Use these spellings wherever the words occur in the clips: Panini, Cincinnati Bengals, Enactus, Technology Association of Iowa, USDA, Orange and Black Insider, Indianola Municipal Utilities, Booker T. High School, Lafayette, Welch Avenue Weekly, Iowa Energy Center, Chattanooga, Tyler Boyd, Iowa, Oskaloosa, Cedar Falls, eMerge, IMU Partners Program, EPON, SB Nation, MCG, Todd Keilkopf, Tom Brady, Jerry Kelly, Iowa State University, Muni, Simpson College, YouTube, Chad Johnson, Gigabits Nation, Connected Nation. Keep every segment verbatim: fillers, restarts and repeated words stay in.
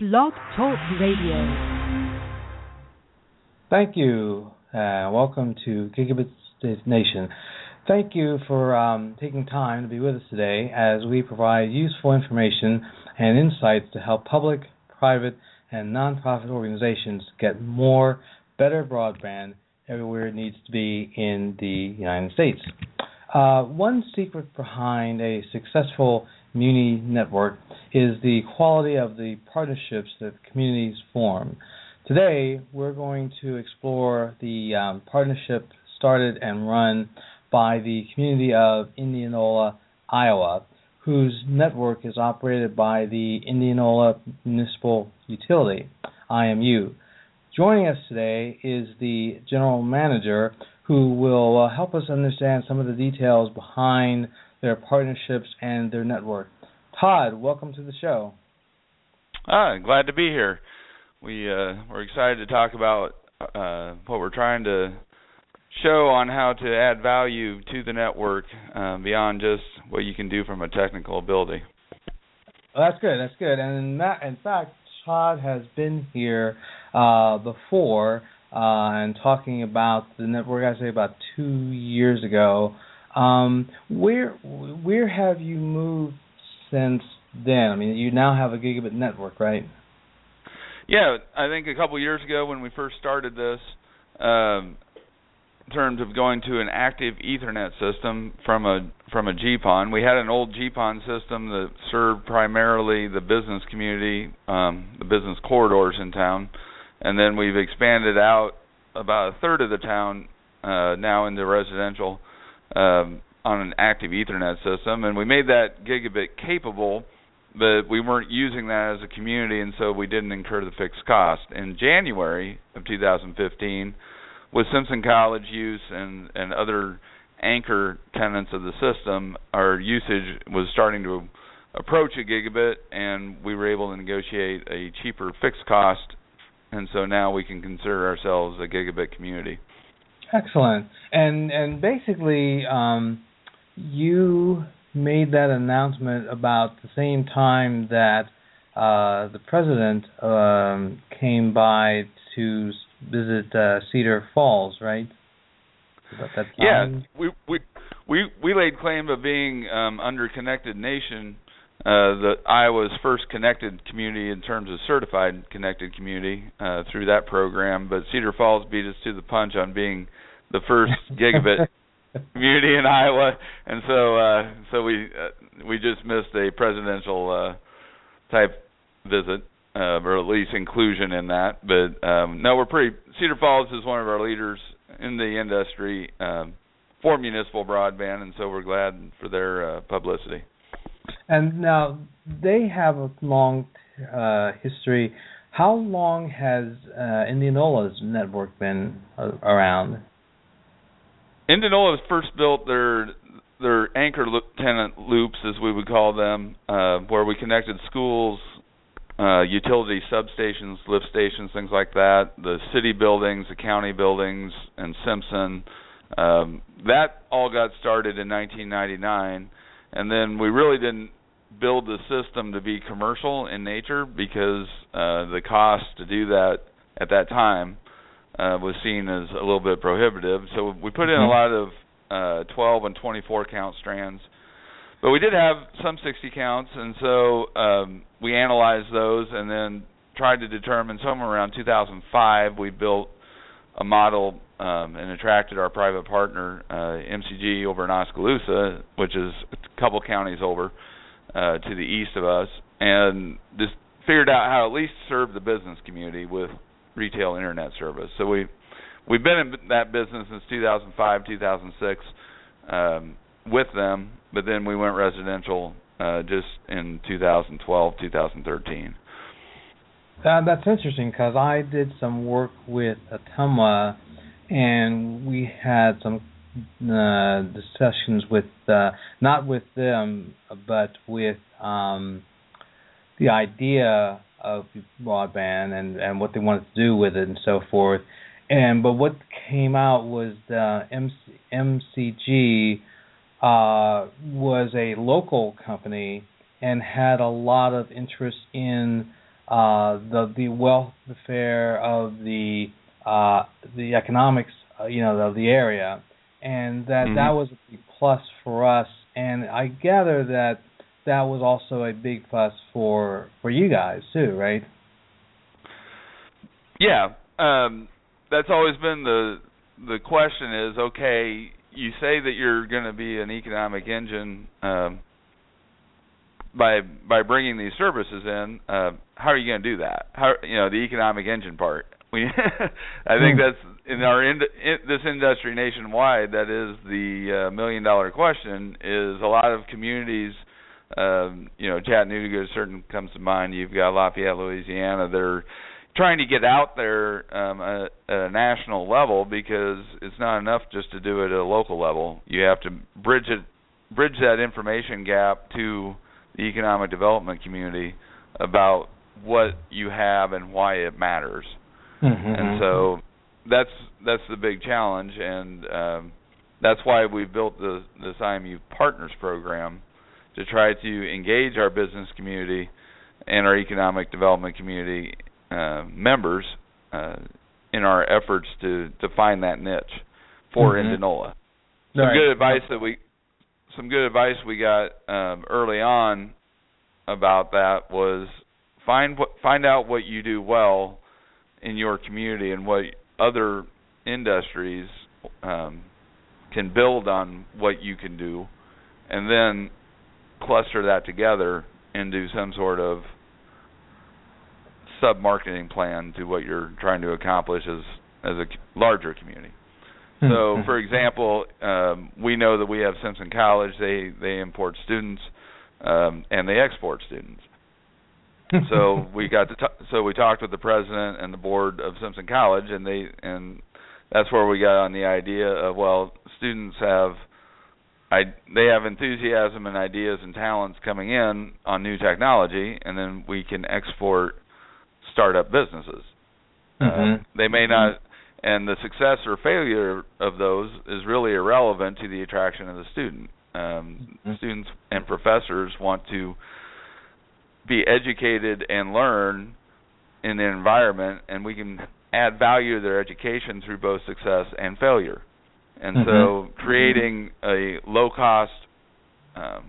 Blog Talk Radio. Thank you. Uh, welcome to Gigabits Nation. Thank you for um, taking time to be with us today as we provide useful information and insights to help public, private, and nonprofit organizations get more, better broadband everywhere it needs to be in the United States. Uh, one secret behind a successful Muni network is the quality of the partnerships that communities form. Today, we're going to explore the um, partnership started and run by the community of Indianola, Iowa, whose network is operated by the Indianola Municipal Utility, I M U. Joining us today is the general manager who will uh, help us understand some of the details behind their partnerships and their network. Todd, welcome to the show. Ah, glad to be here. We, uh, we're excited to talk about uh, what we're trying to show on how to add value to the network uh, beyond just what you can do from a technical ability. Well, that's good, that's good. And in fact, Todd has been here uh, before uh, and talking about the network, I say about two years ago. Um, where where have you moved since then? I mean, you now have a gigabit network, right? Yeah, I think a couple of years ago when we first started this, um, in terms of going to an active Ethernet system from a from a G P O N, we had an old G P O N system that served primarily the business community, um, the business corridors in town, and then we've expanded out about a third of the town uh, now into residential Um, on an active Ethernet system, and we made that gigabit capable, but we weren't using that as a community, and so we didn't incur the fixed cost. In January of two thousand fifteen, with Simpson College use and, and other anchor tenants of the system, our usage was starting to approach a gigabit, and we were able to negotiate a cheaper fixed cost, and so now we can consider ourselves a gigabit community. Excellent. And and basically, um, you made that announcement about the same time that uh, the president um, came by to visit uh, Cedar Falls, right? About that time? Yeah, we we we we laid claim of being um, under Connected Nation, uh, the Iowa's first connected community in terms of certified connected community uh, through that program. But Cedar Falls beat us to the punch on being the first gigabit community in Iowa, and so uh, so we uh, we just missed a presidential uh, type visit, uh, or at least inclusion in that. But um, no, we're pretty. Cedar Falls is one of our leaders in the industry um, for municipal broadband, and so we're glad for their uh, publicity. And now they have a long uh, history. How long has uh, Indianola's network been around? Indianola first built their their anchor tenant loops, as we would call them, uh, where we connected schools, uh, utility substations, lift stations, things like that, the city buildings, the county buildings, and Simpson. Um, that all got started in nineteen ninety-nine, and then we really didn't build the system to be commercial in nature because uh, the cost to do that at that time Uh, was seen as a little bit prohibitive. So we put in a lot of uh, twelve and twenty-four count strands. But we did have some sixty counts, and so um, we analyzed those and then tried to determine somewhere around two thousand five we built a model um, and attracted our private partner, uh, M C G, over in Oskaloosa, which is a couple counties over uh, to the east of us, and just figured out how to at least serve the business community with retail internet service. So we we've been in that business since two thousand five, two thousand six um, with them, but then we went residential uh, just in two thousand twelve, two thousand thirteen. Uh, that's interesting because I did some work with Atumwa, and we had some uh, discussions with uh, not with them, but with um, the idea of broadband and, and what they wanted to do with it and so forth. And but what came out was the M C G uh, was a local company and had a lot of interest in uh, the the welfare of the uh, the economics, uh, you know, of the area, and that mm-hmm. that was a big plus for us. And I gather that that was also a big plus for for you guys too, right? Yeah, um, that's always been the the question is, okay, you say that you're going to be an economic engine um, by by bringing these services in. Uh, how are you going to do that? How you know the economic engine part? We, I think that's in our ind- in this industry nationwide. That is the uh, million dollar question. Is a lot of communities, um, you know, Chattanooga certainly comes to mind. You've got Lafayette, Louisiana. They're trying to get out there um, at a national level because it's not enough just to do it at a local level. You have to bridge it, bridge that information gap to the economic development community about what you have and why it matters. Mm-hmm. And so that's that's the big challenge, and um, that's why we've built the, this I M U Partners Program to try to engage our business community and our economic development community Uh, members uh, in our efforts to, to find that niche for mm-hmm. Indianola. Some right. good advice that we, some good advice we got um, early on about that was find find out what you do well in your community and what other industries um, can build on what you can do, and then cluster that together and do some sort of sub-marketing plan to what you're trying to accomplish as as a larger community. So, for example, um, we know that we have Simpson College. They they import students um, and they export students. So we got to t- so we talked with the president and the board of Simpson College, and they and that's where we got on the idea of well, students have I, they have enthusiasm and ideas and talents coming in on new technology, and then we can export startup businesses. Mm-hmm. Uh, they may not, and the success or failure of those is really irrelevant to the attraction of the student. Um, mm-hmm. Students and professors want to be educated and learn in their environment, and we can add value to their education through both success and failure. And mm-hmm. so creating mm-hmm. a low-cost um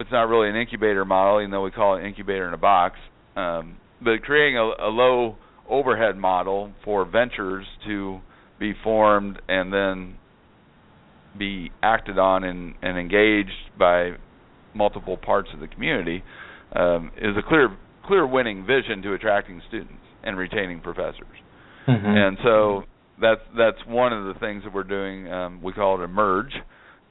it's not really an incubator model, even though we call it incubator in a box, Um, but creating a, a low overhead model for ventures to be formed and then be acted on and, and engaged by multiple parts of the community um, is a clear, clear winning vision to attracting students and retaining professors. Mm-hmm. And so that's that's one of the things that we're doing. Um, we call it eMerge.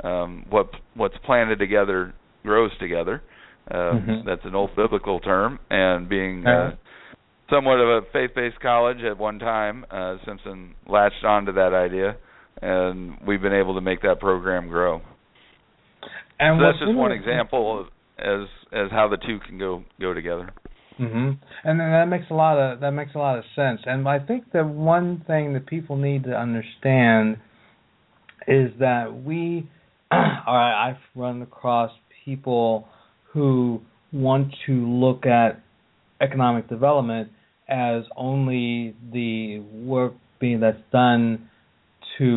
Um, what what's planted together grows together. Uh, mm-hmm. That's an old biblical term, and being uh, somewhat of a faith-based college at one time, uh, Simpson latched onto that idea, and we've been able to make that program grow. And so that's just one example of as as how the two can go, go together. Mm-hmm. And then that makes a lot of that makes a lot of sense. And I think the one thing that people need to understand is that we, all right, I've run across people who want to look at economic development as only the work being that's done to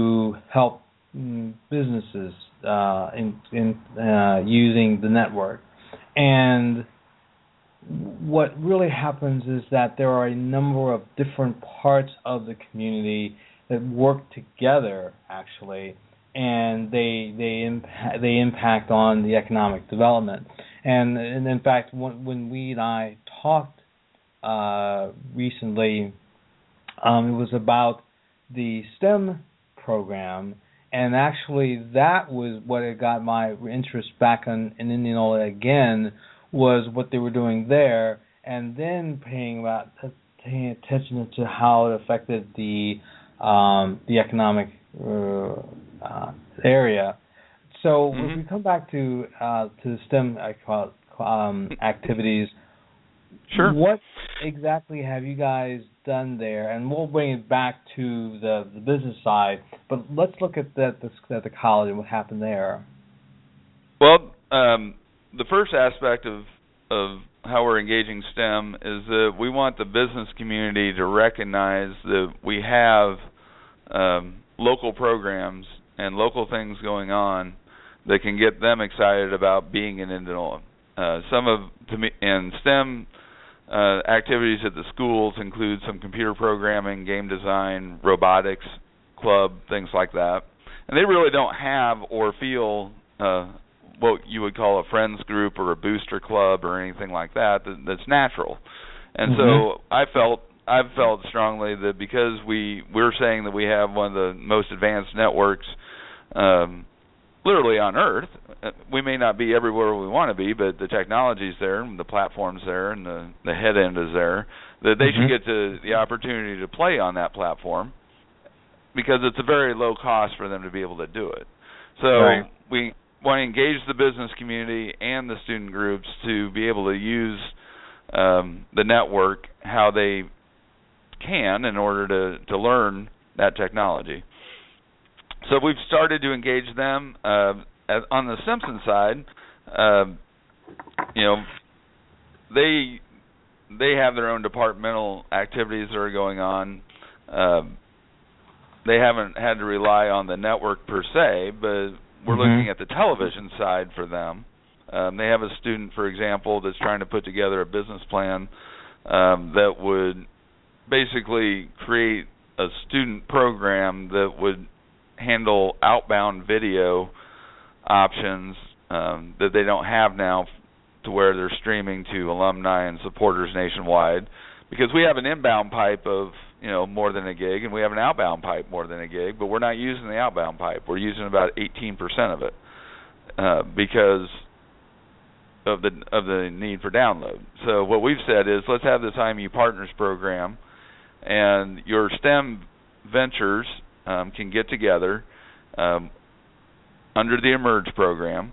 help businesses uh, in, in uh, using the network. And what really happens is that there are a number of different parts of the community that work together, actually, and they they impact they impact on the economic development. And, and in fact, when, when we and I talked uh, recently, um, it was about the STEM program, and actually that was what it got my interest back on, in Indianola again, was what they were doing there, and then paying about paying attention to how it affected the um, the economic uh, uh, area. So mm-hmm. if we come back to uh, to STEM um, activities, sure. What exactly have you guys done there? And we'll bring it back to the, the business side, but let's look at the, the, at the college and what happened there. Well, um, the first aspect of of how we're engaging STEM is that we want the business community to recognize that we have um, local programs and local things going on that can get them excited about being in Indianola. Uh, some of to me, and STEM uh, activities at the schools include some computer programming, game design, robotics, club, things like that. And they really don't have or feel uh, what you would call a friends group or a booster club or anything like that, that that's natural. And mm-hmm. so I felt I've felt strongly that because we, we're saying that we have one of the most advanced networks um, literally on Earth, we may not be everywhere we want to be, but the technology's there, and the platform's there, and the, the head end is there, that they mm-hmm. should get to the opportunity to play on that platform because it's a very low cost for them to be able to do it. So right. we want to engage the business community and the student groups to be able to use um, the network how they can in order to, to learn that technology. So we've started to engage them. Uh, as, on the Simpson side, uh, you know, they they have their own departmental activities that are going on. Uh, they haven't had to rely on the network per se, but we're mm-hmm. looking at the television side for them. Um, they have a student, for example, that's trying to put together a business plan um, that would basically create a student program that would handle outbound video options um, that they don't have now to where they're streaming to alumni and supporters nationwide, because we have an inbound pipe of, you know, more than a gig, and we have an outbound pipe more than a gig, but we're not using the outbound pipe. We're using about eighteen percent of it uh, because of the of the need for download. So what we've said is let's have this I M U Partners Program, and your STEM ventures um, can get together um, under the eMerge program,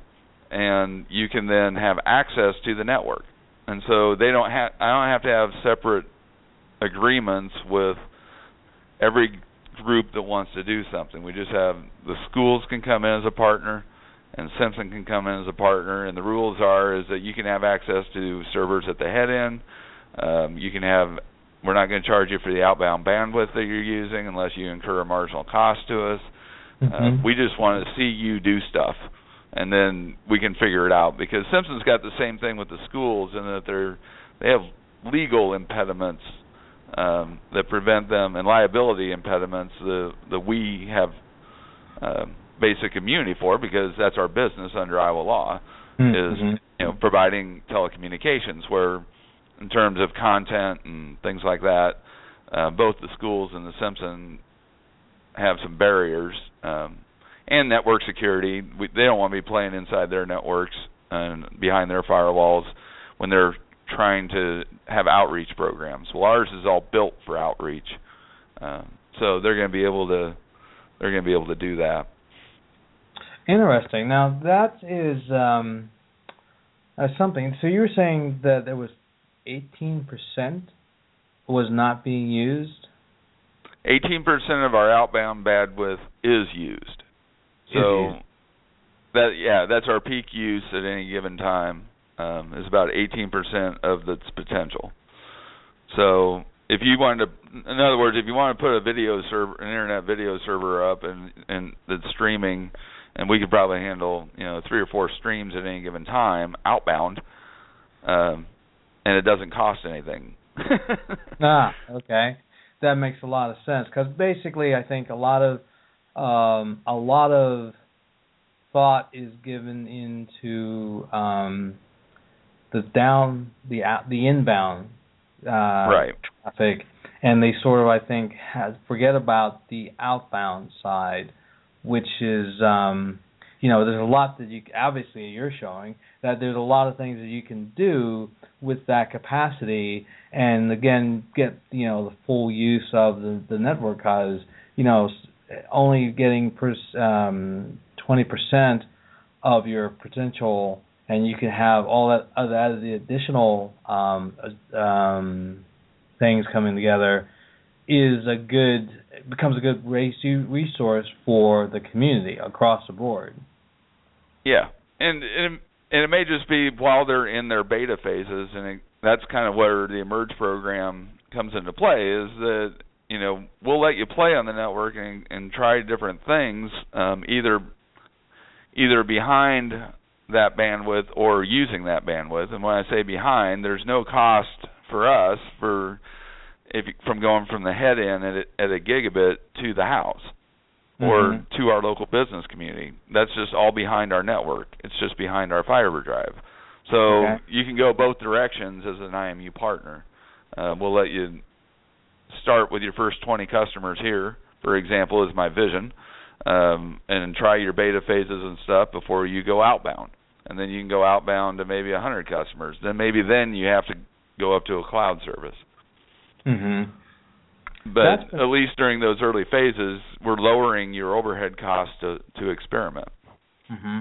and you can then have access to the network. And so they don't have I don't have to have separate agreements with every group that wants to do something. We just have the schools can come in as a partner, and Simpson can come in as a partner, and the rules are is that you can have access to servers at the head end. Um, you can have, we're not going to charge you for the outbound bandwidth that you're using unless you incur a marginal cost to us. Mm-hmm. Uh, we just want to see you do stuff, and then we can figure it out, because Simpson's got the same thing with the schools in that they're, they have legal impediments um, that prevent them, and liability impediments that, that we have uh, basic immunity for, because that's our business under Iowa law, mm-hmm. is, you know, providing telecommunications, where in terms of content and things like that, uh, both the schools and the Simpson have some barriers, um, and network security. We, they don't want to be playing inside their networks and behind their firewalls when they're trying to have outreach programs. Well, ours is all built for outreach, um, so they're going to be able to they're going to be able to do that. Interesting. Now, that is um, uh, something. So you were saying that there was eighteen percent was not being used? eighteen percent of our outbound bandwidth is used. So is used. that yeah, that's our peak use at any given time. Um, is about eighteen percent of its potential. So if you wanted to, in other words, if you want to put a video server, an internet video server up, and and that's streaming, and we could probably handle, you know, three or four streams at any given time, outbound, um, and it doesn't cost anything. Ah, okay. That makes a lot of sense, because basically I think a lot of um, a lot of thought is given into um, the down the out, the inbound uh, right. traffic, and they sort of I think has, forget about the outbound side, which is, um, you know, there's a lot that you, obviously you're showing, that there's a lot of things that you can do with that capacity, and again, get, you know, the full use of the, the network, because, you know, only getting pers- um, twenty percent of your potential, and you can have all that other the additional um, um, things coming together, is a good, it becomes a good resource for the community across the board. Yeah, and, and And it may just be while they're in their beta phases, and it, that's kind of where the eMerge program comes into play, is that, you know, we'll let you play on the network and, and try different things, um, either either behind that bandwidth or using that bandwidth. And when I say behind, there's no cost for us for if from going from the head end at a, at a gigabit to the house. Or to our local business community. That's just all behind our network. It's just behind our fiber drive. So okay. you can go both directions as an I M U partner. Uh, we'll let you start with your first twenty customers here, for example, is my vision, um, and try your beta phases and stuff before you go outbound. And then you can go outbound to maybe one hundred customers. Then maybe then you have to go up to a cloud service. Mm-hmm. But That's, at least during those early phases, we're lowering your overhead costs to, to experiment. Mm-hmm.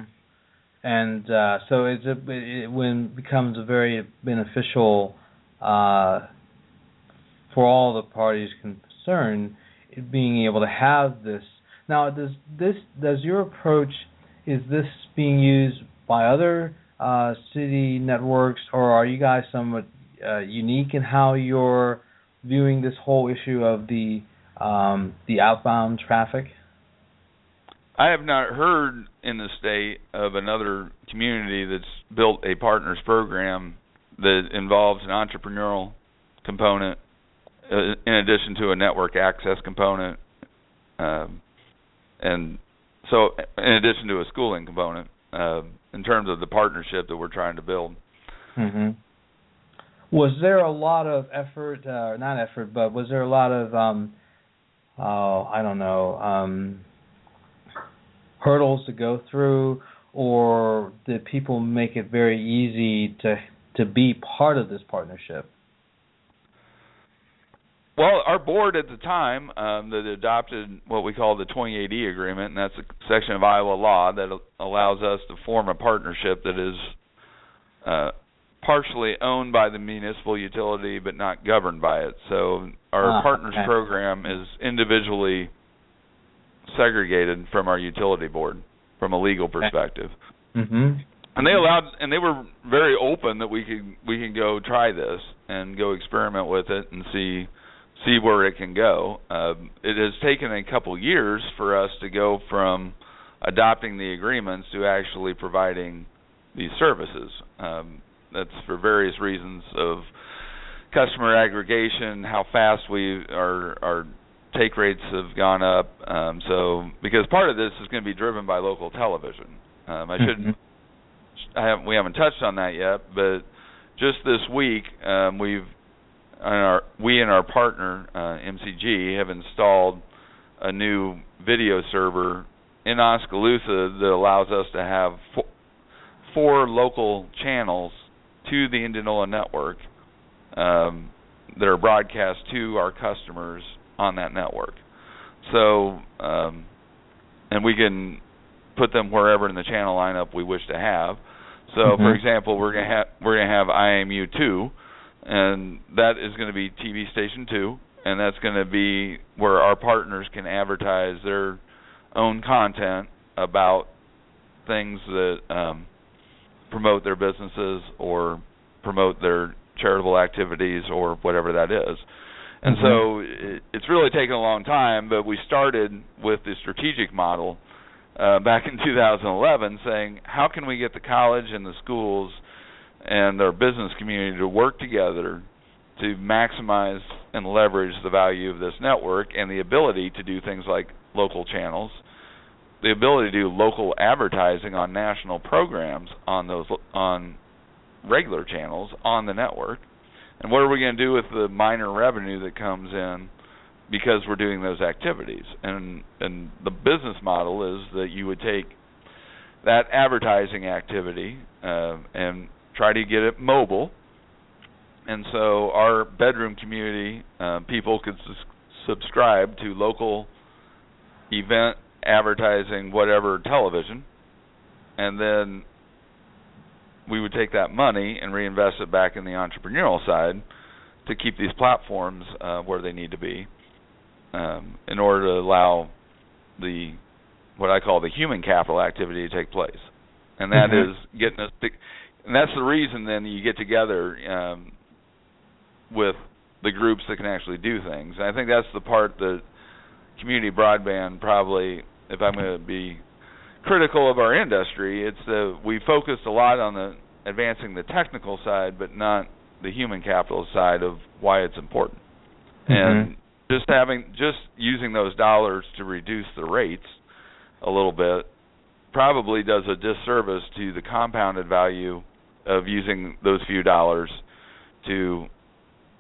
And uh, so it's a, it when becomes a very beneficial uh, for all the parties concerned, it being able to have this. Now, does this does your approach, is this being used by other uh, city networks, or are you guys somewhat uh, unique in how you're viewing this whole issue of the um, the outbound traffic? I have not heard in the state of another community that's built a partners program that involves an entrepreneurial component uh, in addition to a network access component, um, and so in addition to a schooling component uh, in terms of the partnership that we're trying to build. Mm-hmm. Was there a lot of effort, uh, not effort, but was there a lot of, um, uh, I don't know, um, hurdles to go through, or did people make it very easy to to be part of this partnership? Well, our board at the time um, that adopted what we call the twenty eighty agreement, and that's a section of Iowa law that allows us to form a partnership that is uh, partially owned by the municipal utility but not governed by it. So our ah, partners okay. program is individually segregated from our utility board from a legal perspective. Mm-hmm. And they allowed and they were very open that we could we can go try this and go experiment with it and see see where it can go. Uh, it has taken a couple years for us to go from adopting the agreements to actually providing these services. Um, That's for various reasons of customer aggregation, how fast we our, our take rates have gone up. Um, so because part of this is going to be driven by local television. Um, I shouldn't. Mm-hmm. I haven't, we haven't touched on that yet, but just this week um, we've and our we and our partner uh, M C G have installed a new video server in Oskaloosa that allows us to have four, four local channels to the Indianola network um, that are broadcast to our customers on that network. So, um, and we can put them wherever in the channel lineup we wish to have. So, mm-hmm. for example, we're gonna have we're gonna have I M U two, and that is gonna be T V station two, and that's gonna be where our partners can advertise their own content about things that. Um, promote their businesses or promote their charitable activities or whatever that is. And mm-hmm. so it, it's really taken a long time, but we started with the strategic model uh, back in two thousand eleven saying, how can we get the college and the schools and our business community to work together to maximize and leverage the value of this network and the ability to do things like local channels, the ability to do local advertising on national programs on those on regular channels on the network, and what are we going to do with the minor revenue that comes in because we're doing those activities? And and the business model is that you would take that advertising activity uh, and try to get it mobile, and so our bedroom community uh, people could su- subscribe to local event. Advertising whatever television, and then we would take that money and reinvest it back in the entrepreneurial side to keep these platforms uh, where they need to be um, in order to allow the what I call the human capital activity to take place. and that mm-hmm. is getting us. Big, and that's the reason then you get together um, with the groups that can actually do things. And I think that's the part that community broadband probably, if I'm going to be critical of our industry, it's the we focused a lot on the advancing the technical side, but not the human capital side of why it's important. Mm-hmm. And just having just using those dollars to reduce the rates a little bit probably does a disservice to the compounded value of using those few dollars to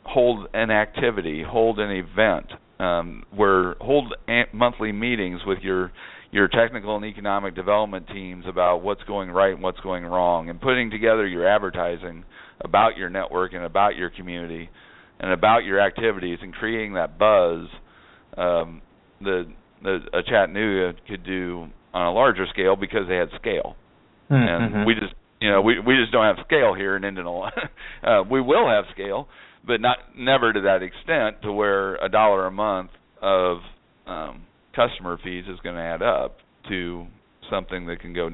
hold an activity, hold an event, um, where hold monthly meetings with your your technical and economic development teams about what's going right and what's going wrong, and putting together your advertising about your network and about your community and about your activities, and creating that buzz um, that, that a Chattanooga could do on a larger scale because they had scale. Mm-hmm. And we just, you know, we we just don't have scale here in Indianola. uh, we will have scale, but not never to that extent to where a dollar a month of um, customer fees is going to add up to something that can go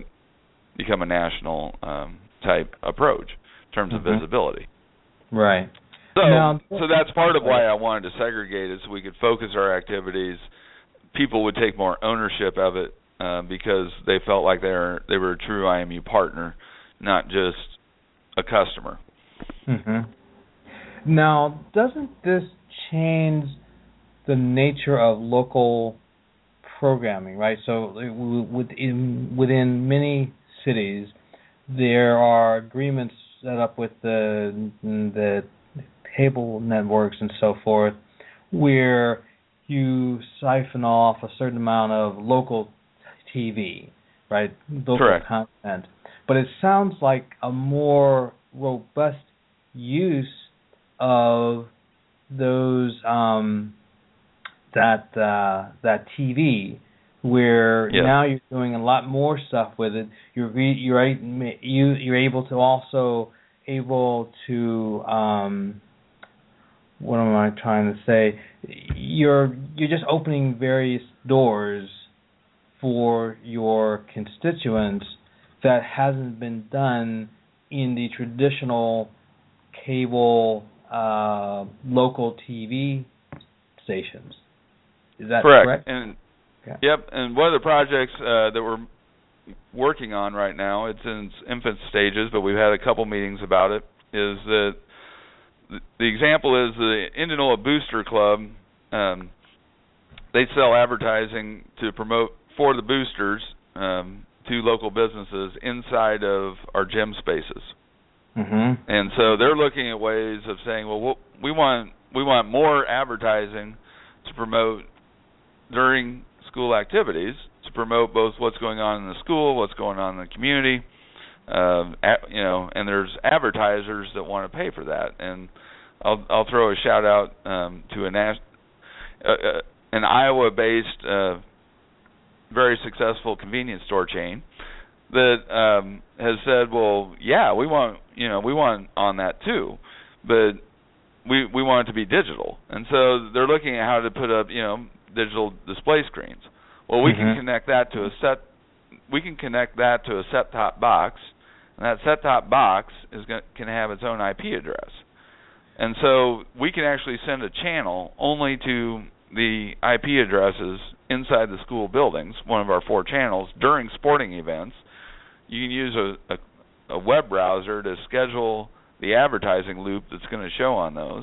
become a national um, type approach in terms mm-hmm. of visibility. Right. So, now, so that's part of why I wanted to segregate it, so we could focus our activities. People would take more ownership of it uh, because they felt like they were they were a true I M U partner, not just a customer. Mm-hmm. Now, doesn't this change the nature of local programming, right? So within, within many cities, there are agreements set up with the the cable networks and so forth, where you siphon off a certain amount of local T V, right? Local Correct. Content. But it sounds like a more robust use of those um, that uh, that T V, where yeah. now you're doing a lot more stuff with it. You're re- you're you you're able to also able to um, what am I trying to say? You're you're just opening various doors for your constituents that hasn't been done in the traditional cable. Uh, local T V stations. Is that correct? correct? And, okay. Yep, and one of the projects uh, that we're working on right now, it's in its infant stages, but we've had a couple meetings about it, is that the, the example is the Indianola Booster Club. Um, they sell advertising to promote for the boosters um, to local businesses inside of our gym spaces. Mm-hmm. And so they're looking at ways of saying, well, we'll we want we want more advertising to promote during school activities, to promote both what's going on in the school, what's going on in the community, uh, at, you know. And there's advertisers that want to pay for that. And I'll I'll throw a shout out um, to a nas- uh, uh, an Iowa-based uh, very successful convenience store chain that um, has said, well, yeah, we want, you know, we want on that too, but we we want it to be digital. And so they're looking at how to put up, you know, digital display screens. Well, we mm-hmm. can connect that to a set, we can connect that to a set-top box, and that set-top box is gonna, can have its own I P address. And so we can actually send a channel only to the I P addresses inside the school buildings, one of our four channels, during sporting events. You can use a, a, a web browser to schedule the advertising loop that's going to show on those.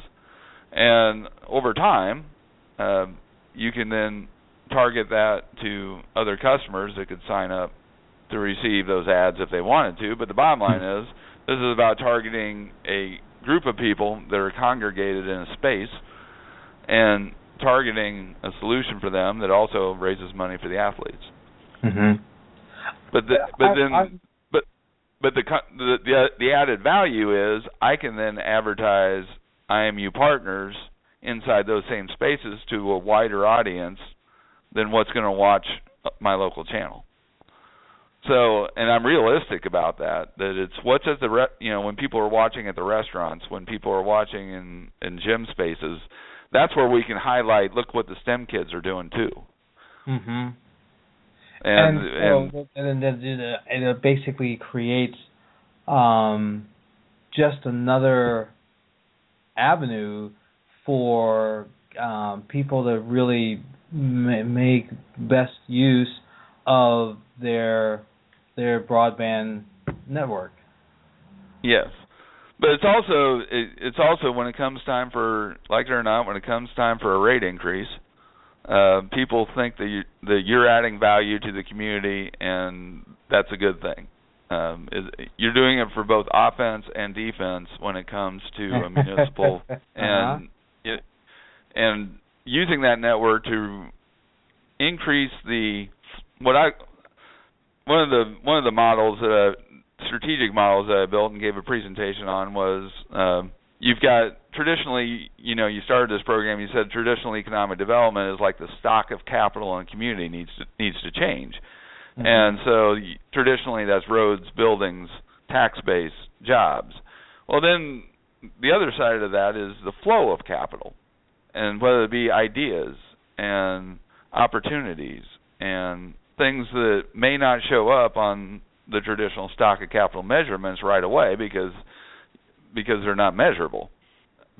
And over time, uh, you can then target that to other customers that could sign up to receive those ads if they wanted to. But the bottom line is, this is about targeting a group of people that are congregated in a space and targeting a solution for them that also raises money for the athletes. Mm-hmm. But the, but I, then I, but but the, the the the added value is I can then advertise I M U partners inside those same spaces to a wider audience than what's going to watch my local channel. So, and I'm realistic about that. That it's what's at the re, you know, when people are watching at the restaurants, when people are watching in, in gym spaces, that's where we can highlight. Look what the STEM kids are doing too. Mm-hmm. And and, so, and, and it basically creates um, just another avenue for um, people to really ma- make best use of their their broadband network. Yes, but it's also it, it's also when it comes time for, like it or not, when it comes time for a rate increase, uh, people think that you, that you're adding value to the community, and that's a good thing. Um, it, you're doing it for both offense and defense when it comes to a municipal and uh-huh. it, and using that network to increase the what I one of the one of the models that I, strategic models that I built and gave a presentation on was uh, you've got traditionally, you know, you started this program, you said traditional economic development is like the stock of capital in a community needs to, needs to change. Mm-hmm. And so you, traditionally that's roads, buildings, tax base, jobs. Well, then the other side of that is the flow of capital, and whether it be ideas and opportunities and things that may not show up on the traditional stock of capital measurements right away because because they're not measurable,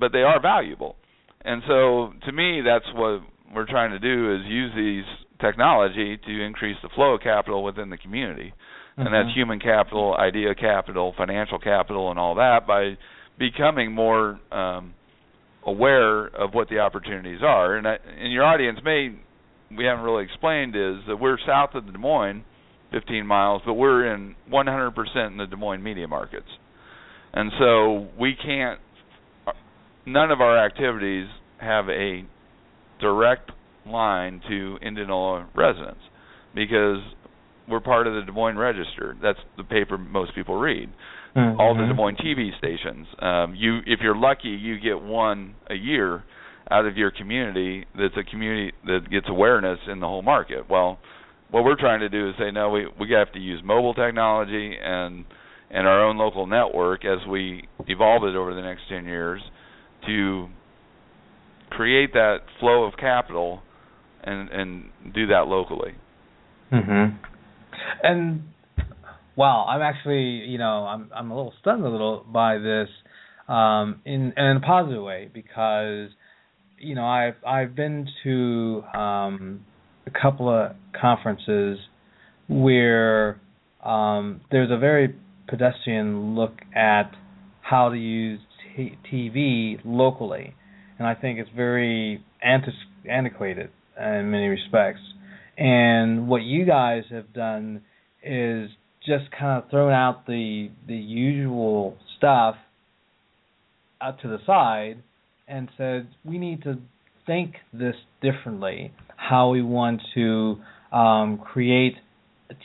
but they are valuable. And so to me, that's what we're trying to do, is use these technology to increase the flow of capital within the community. Mm-hmm. And that's human capital, idea capital, financial capital, and all that, by becoming more um, aware of what the opportunities are. And, I, and your audience may, we haven't really explained, is that we're south of the Des Moines, fifteen miles, but we're in one hundred percent in the Des Moines media markets. And so we can't, none of our activities have a direct line to Indianola residents because we're part of the Des Moines Register. That's the paper most people read. Mm-hmm. All the Des Moines T V stations. Um, you, if you're lucky, you get one a year out of your community that's a community that gets awareness in the whole market. Well, what we're trying to do is say, no, we we have to use mobile technology and and our own local network as we evolve it over the next ten years to create that flow of capital and and do that locally. Mm-hmm. And wow, I'm actually, you know, I'm I'm a little stunned a little by this um, in in a positive way, because you know I've I've been to um, a couple of conferences where um, there's a very pedestrian look at how to use t- TV locally, and I think it's very anti- antiquated in many respects. And what you guys have done is just kind of thrown out the the usual stuff out to the side and said, we need to think this differently, how we want to um, create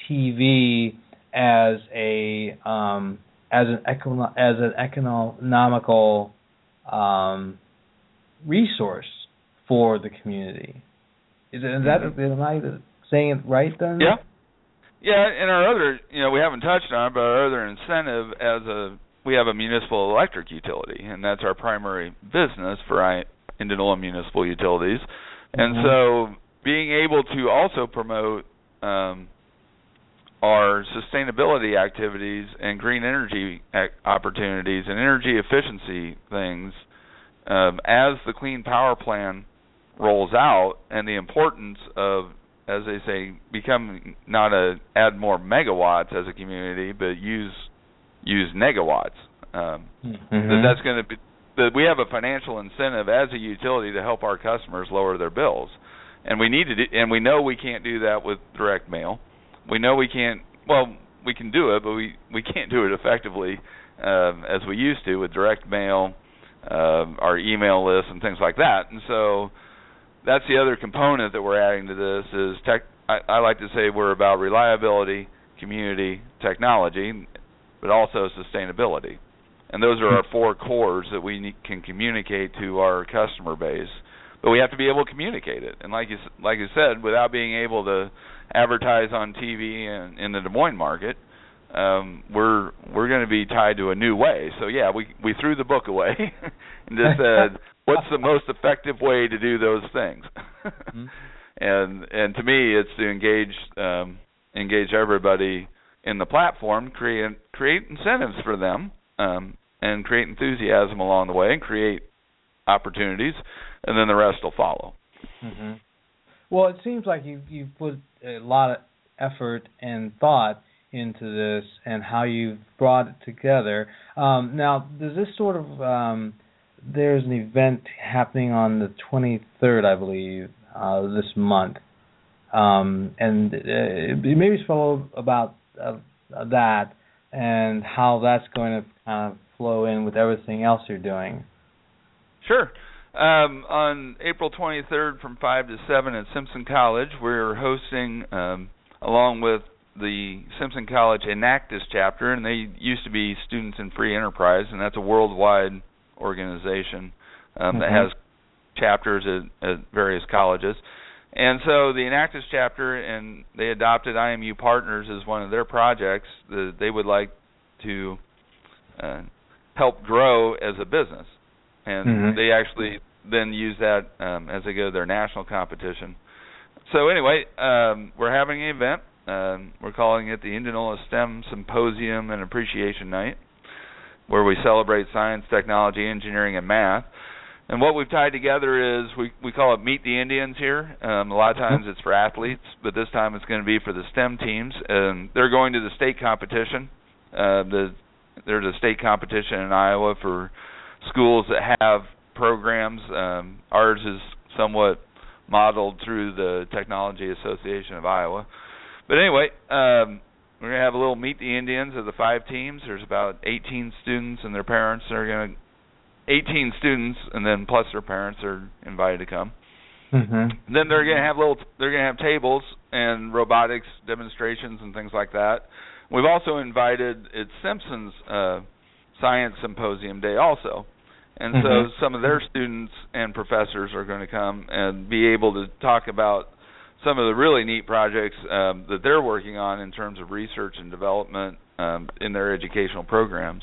T V as a um, as an econo- as an economical um, resource for the community. Is, it, is that am I saying it right then? Yeah, yeah. And our other, you know, we haven't touched on it, but our other incentive as a we have a municipal electric utility, and that's our primary business for I, Indianola Municipal Utilities. And mm-hmm. so being able to also promote um, our sustainability activities and green energy ac- opportunities and energy efficiency things um, as the Clean Power Plan rolls out, and the importance of, as they say, become not a add more megawatts as a community, but use use negawatts. Um, mm-hmm. That's going to be that we have a financial incentive as a utility to help our customers lower their bills, and we need to do, and we know we can't do that with direct mail. We know we can't. Well, we can do it, but we, we can't do it effectively um, as we used to with direct mail, uh, our email lists, and things like that. And so that's the other component that we're adding to this is tech. I, I like to say we're about reliability, community, technology, but also sustainability. And those are our four cores that we need, can communicate to our customer base. But we have to be able to communicate it. And like you, like you said, without being able to advertise on T V and in the Des Moines market, um, we're we're going to be tied to a new way. So, yeah, we, we threw the book away and just said, what's the most effective way to do those things? mm-hmm. And and to me, it's to engage um, engage everybody in the platform, create create incentives for them, um, and create enthusiasm along the way, and create opportunities, and then the rest will follow. Mm-hmm. Well, it seems like you you put a lot of effort and thought into this and how you've brought it together. Um, now, does this sort of um, there's an event happening on the twenty-third, I believe, uh, this month, um, and uh, maybe it's follow about uh, that and how that's going to kind of flow in with everything else you're doing. Sure. Um, on April twenty-third from five to seven at Simpson College, we're hosting, um, along with the Simpson College Enactus chapter, and they used to be Students in Free Enterprise, and that's a worldwide organization um, mm-hmm. that has chapters at, at various colleges. And so the Enactus chapter, and they adopted I M U Partners as one of their projects that they would like to uh, help grow as a business. And mm-hmm. they actually then use that um, as they go to their national competition. So anyway, um, we're having an event. Um, we're calling it the Indianola STEM Symposium and Appreciation Night, where we celebrate science, technology, engineering, and math. And what we've tied together is we, we call it Meet the Indians here. Um, a lot of times it's for athletes, but this time it's going to be for the STEM teams. Um, they're going to the state competition. Uh, the, there's a state competition in Iowa for schools that have programs. Um, ours is somewhat modeled through the Technology Association of Iowa. But anyway, um, we're going to have a little Meet the Indians of the five teams. There's about eighteen students and their parents. They're going to eighteen students, and then plus their parents are invited to come. Mm-hmm. Then they're going to have little. They're going to have tables and robotics demonstrations and things like that. We've also invited it's Simpson's uh, Science Symposium Day also, and mm-hmm. so some of their students and professors are going to come and be able to talk about some of the really neat projects um, that they're working on in terms of research and development um, in their educational programs.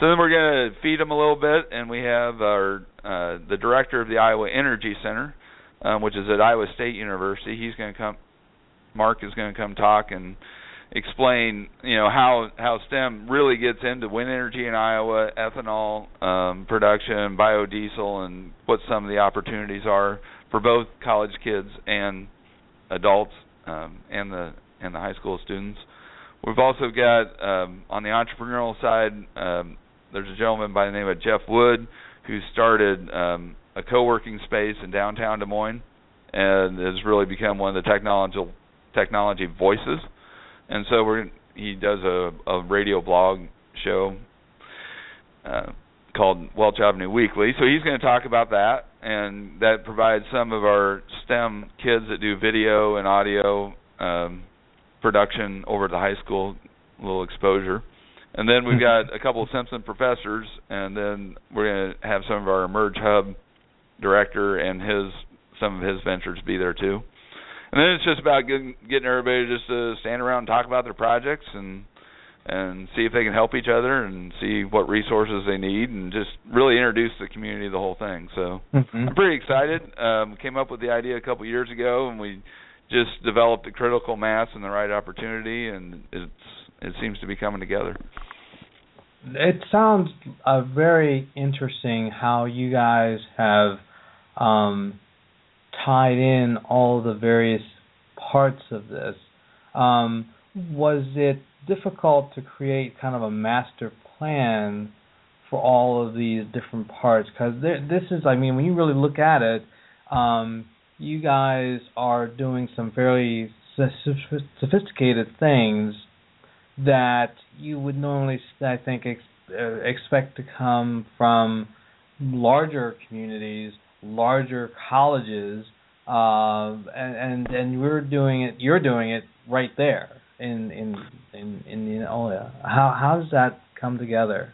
So then we're going to feed them a little bit, and we have our uh, the director of the Iowa Energy Center, um, which is at Iowa State University. He's going to come. Mark is going to come talk and explain, you know, how how STEM really gets into wind energy in Iowa, ethanol um, production, biodiesel, and what some of the opportunities are for both college kids and adults um, and the and the high school students. We've also got um, on the entrepreneurial side. Um, there's a gentleman by the name of Jeff Wood who started um, a co-working space in downtown Des Moines and has really become one of the technological technology voices. And so we're he does a, a radio blog show uh, called Welch Avenue Weekly. So he's going to talk about that. And that provides some of our STEM kids that do video and audio um, production over at the high school, a little exposure. And then we've got a couple of Simpson professors, and then we're going to have some of our eMerge Hub director and his some of his ventures be there too. And then it's just about getting, getting everybody just to stand around and talk about their projects and and see if they can help each other and see what resources they need and just really introduce the community to the whole thing. So mm-hmm. I'm pretty excited. Um, came up with the idea a couple years ago, and we just developed the critical mass and the right opportunity, and it's it seems to be coming together. It sounds uh, very interesting how you guys have um, tied in all the various parts of this. Um, was it difficult to create kind of a master plan for all of these different parts? Because this is, I mean, when you really look at it, um, you guys are doing some fairly sophisticated things that you would normally, I think, ex- expect to come from larger communities, larger colleges, uh, and, and and we're doing it. You're doing it right there. In in in Indianola, how how does that come together?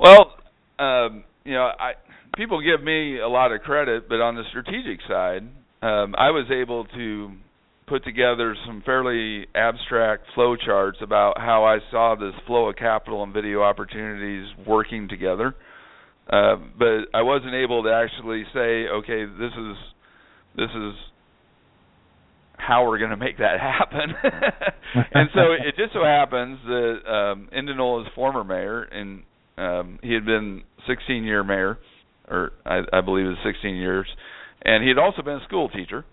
Well, um, you know, I, people give me a lot of credit, but on the strategic side, um, I was able to put together some fairly abstract flow charts about how I saw this flow of capital and video opportunities working together. Uh, but I wasn't able to actually say, okay, this is this is. how we're going to make that happen. And so it just so happens that um, Indianola's former mayor, and um, he had been sixteen-year mayor, or I, I believe it was sixteen years, and he had also been a school teacher,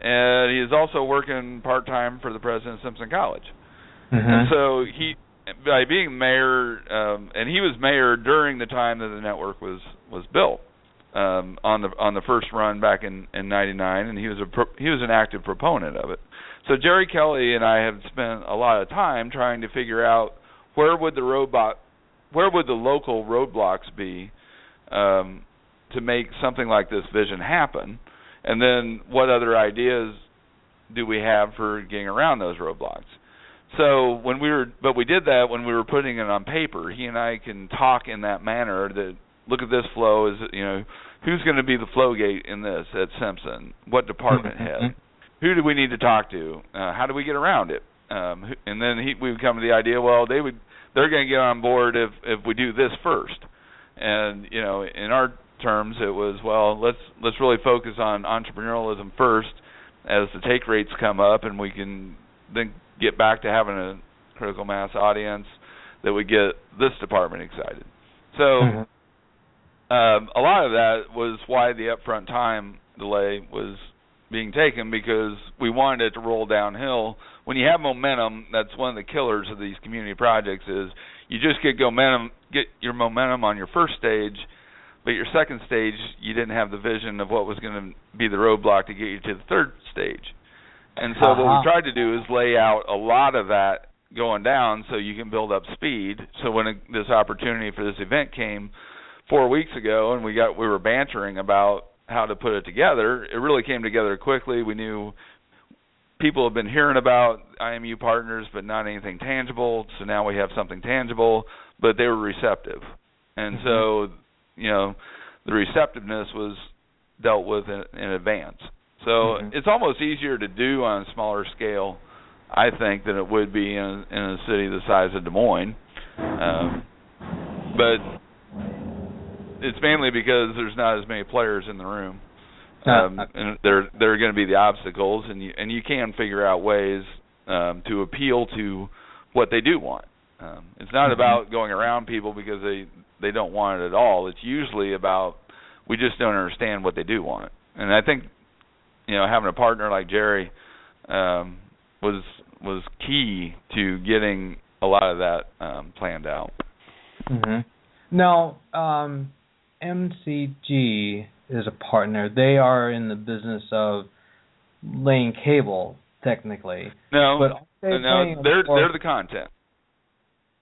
and he is also working part-time for the president of Simpson College. Mm-hmm. And so he, by being mayor, um, and he was mayor during the time that the network was, was built. Um, on the on the first run back in ninety-nine, and he was a pro, he was an active proponent of it. So Jerry Kelly and I have spent a lot of time trying to figure out where would the roadblock, where would the local roadblocks be um, to make something like this vision happen, and then what other ideas do we have for getting around those roadblocks? So when we were, but we did that when we were putting it on paper. He and I can talk in that manner that. Look at this flow. Is you know who's going to be the flow gate in this at Simpson? What department head? Who do we need to talk to? Uh, how do we get around it? Um, and then he, we would come to the idea. Well, they would they're going to get on board if if we do this first. And you know, in our terms, it was well let's let's really focus on entrepreneurialism first, as the take rates come up, and we can then get back to having a critical mass audience that would get this department excited. So. Mm-hmm. Um, a lot of that was why the upfront time delay was being taken, because we wanted it to roll downhill. When you have momentum, that's one of the killers of these community projects is you just get, momentum, get your momentum on your first stage, but your second stage, you didn't have the vision of what was going to be the roadblock to get you to the third stage. And so uh-huh. what we tried to do is lay out a lot of that going down so you can build up speed. So when it, this opportunity for this event came, Four weeks ago, and we got we were bantering about how to put it together. It really came together quickly. We knew people have been hearing about I M U Partners, but not anything tangible. So now we have something tangible, but they were receptive, and mm-hmm. so you know the receptiveness was dealt with in, in advance. So mm-hmm. it's almost easier to do on a smaller scale, I think, than it would be in, in a city the size of Des Moines, um, but. It's mainly because there's not as many players in the room, um, and there there are going to be the obstacles, and you and you can figure out ways um, to appeal to what they do want. Um, it's not mm-hmm. about going around people because they they don't want it at all. It's usually about we just don't understand what they do want, and I think you know having a partner like Jerry um, was was key to getting a lot of that um, planned out. Mm-hmm. Now. Um M C G is a partner. They are in the business of laying cable, technically. No, but they no, they're or- they're the content.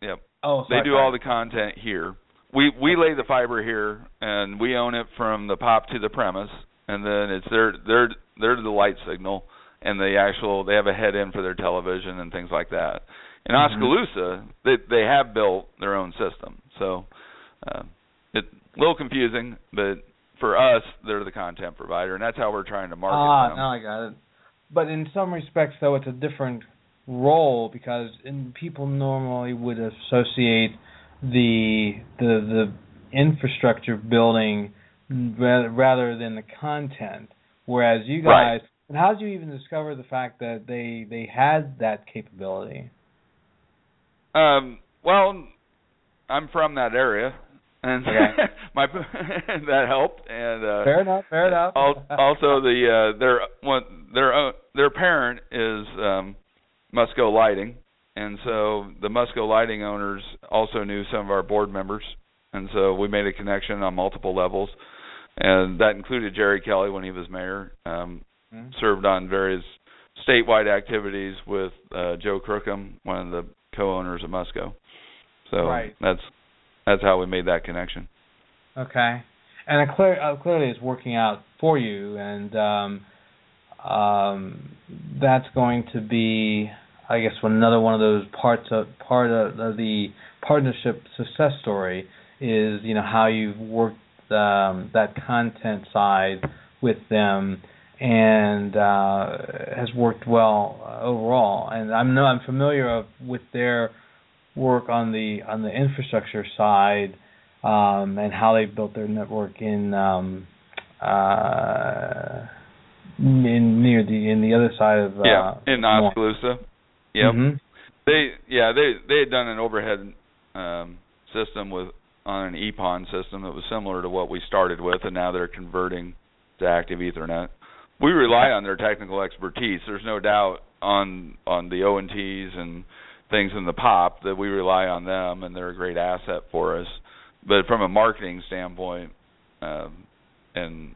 Yep. Oh, sorry, they do sorry. all the content here. We we lay the fiber here, and we own it from the pop to the premise, and then it's their their they're the light signal, and the actual they have a head in for their television and things like that. In Oskaloosa, mm-hmm. they they have built their own system, so uh, it. A little confusing, but for us, they're the content provider, and that's how we're trying to market ah, them. Ah, now I got it. But in some respects, though, it's a different role because in, people normally would associate the the, the infrastructure building rather, rather than the content, whereas you guys right. – and how did you even discover the fact that they, they had that capability? Um. Well, I'm from that area. And okay. my that helped, and uh, fair enough, fair enough. Also, the uh, their one their own, their parent is um, Musco Lighting, and so the Musco Lighting owners also knew some of our board members, and so we made a connection on multiple levels, and that included Jerry Kelly when he was mayor, um, mm-hmm. served on various statewide activities with uh, Joe Crookham, one of the co-owners of Musco. So right. that's. That's how we made that connection. Okay. And it clear, uh, clearly it's working out for you, and um, um, that's going to be, I guess, another one of those parts of part of the partnership success story is, you know, how you've worked um, that content side with them and uh, has worked well uh, overall. And I'm no, I'm familiar of, with their work on the on the infrastructure side um, and how they built their network in um, uh, in near the in the other side of uh, yeah in Oskaloosa. Yep. Mm-hmm. They yeah they they had done an overhead um, system with on an E PON system that was similar to what we started with, and now they're converting to active Ethernet. We rely on their technical expertise. There's no doubt on on the O N Ts and things in the P O P that we rely on them, and they're a great asset for us. But from a marketing standpoint uh, and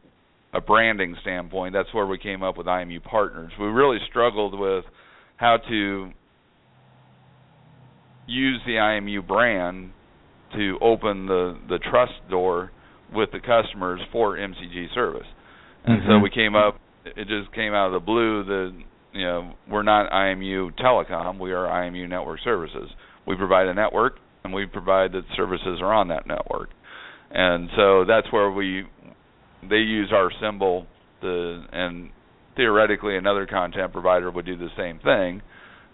a branding standpoint, that's where we came up with I M U Partners. We really struggled with how to use the I M U brand to open the, the trust door with the customers for M C G service. And mm-hmm. so we came up, it just came out of the blue that, you know, we're not I M U Telecom, we are I M U Network Services. We provide a network, and we provide that services are on that network. And so that's where we, they use our symbol, to, and theoretically another content provider would do the same thing.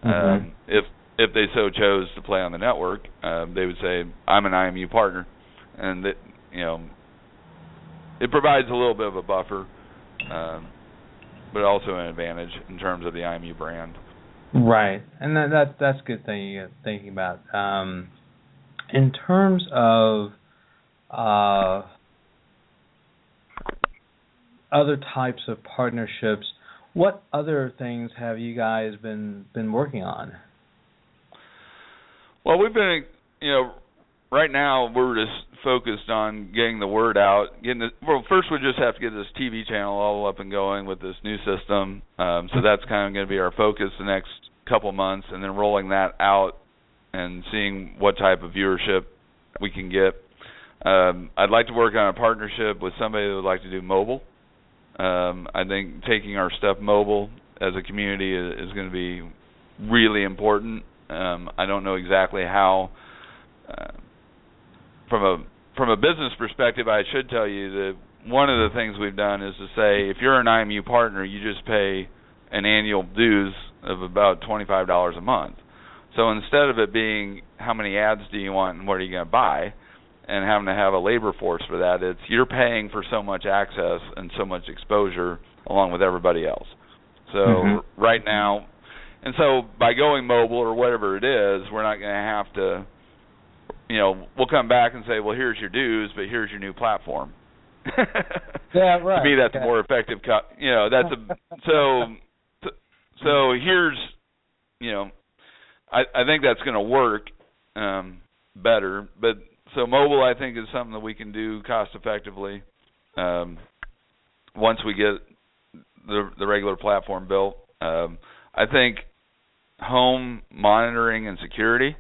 Mm-hmm. Um, if if they so chose to play on the network, uh, they would say, I'm an I M U partner. And, that, you know, it provides a little bit of a buffer, um, but also an advantage in terms of the I M U brand. Right. And that, that that's a good thing you're thinking about. Um, in terms of uh, other types of partnerships, what other things have you guys been, been working on? Well, we've been, you know, right now we're just focused on getting the word out. Getting the, well, first we just have to get this T V channel all up and going with this new system. Um, so that's kind of going to be our focus the next couple months, and then rolling that out and seeing what type of viewership we can get. Um, I'd like to work on a partnership with somebody that would like to do mobile. Um, I think taking our stuff mobile as a community is, is going to be really important. Um, I don't know exactly how, uh, from a from a business perspective, I should tell you that one of the things we've done is to say, if you're an I M U partner, you just pay an annual dues of about twenty-five dollars a month. So instead of it being how many ads do you want and what are you going to buy and having to have a labor force for that, it's you're paying for so much access and so much exposure along with everybody else. So mm-hmm. right now... And so by going mobile or whatever it is, we're not going to have to, you know, we'll come back and say, well, here's your dues, but here's your new platform. Yeah, right. To me, that's okay. More effective. Co- you know, that's a so. So here's, you know, I, I think that's going to work um, better. But so mobile, I think, is something that we can do cost effectively um, once we get the the regular platform built. Um, I think. Home monitoring and security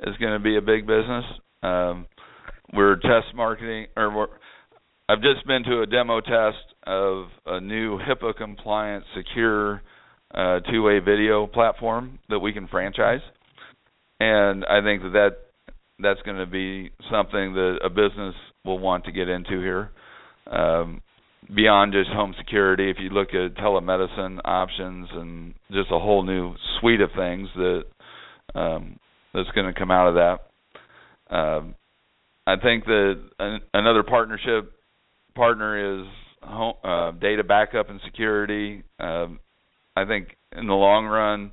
is going to be a big business. Um, we're test marketing, or we're, I've just been to a demo test of a new HIPAA compliant, secure uh, two-way video platform that we can franchise, and I think that, that that's going to be something that a business will want to get into here. Um, Beyond just home security, if you look at telemedicine options and just a whole new suite of things that um, that's going to come out of that, um, I think that an, another partnership partner is home, uh, data backup and security. Um, I think in the long run,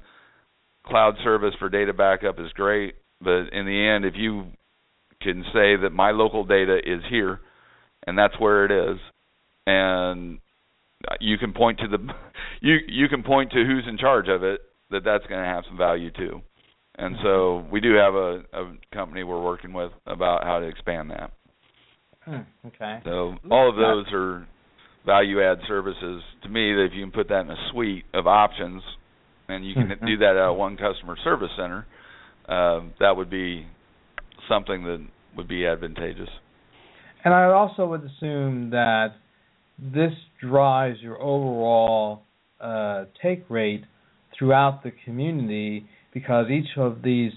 cloud service for data backup is great, but in the end, if you can say that my local data is here and that's where it is. And you can point to the you you can point to who's in charge of it, that that's going to have some value too. And so we do have a, a company we're working with about how to expand that. Hmm, okay. So all of those are value-add services. To me, that if you can put that in a suite of options and you can mm-hmm. do that at one customer service center, uh, that would be something that would be advantageous. And I also would assume that this drives your overall uh, take rate throughout the community, because each of these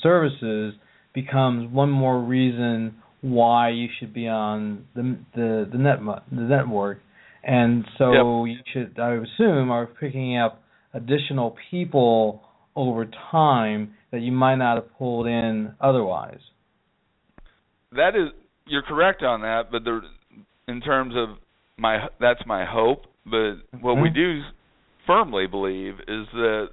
services becomes one more reason why you should be on the the, the net the network, and so yep. you should, I would assume, are picking up additional people over time that you might not have pulled in otherwise. That is, you're correct on that, but the in terms of My that's my hope But what we do firmly believe is that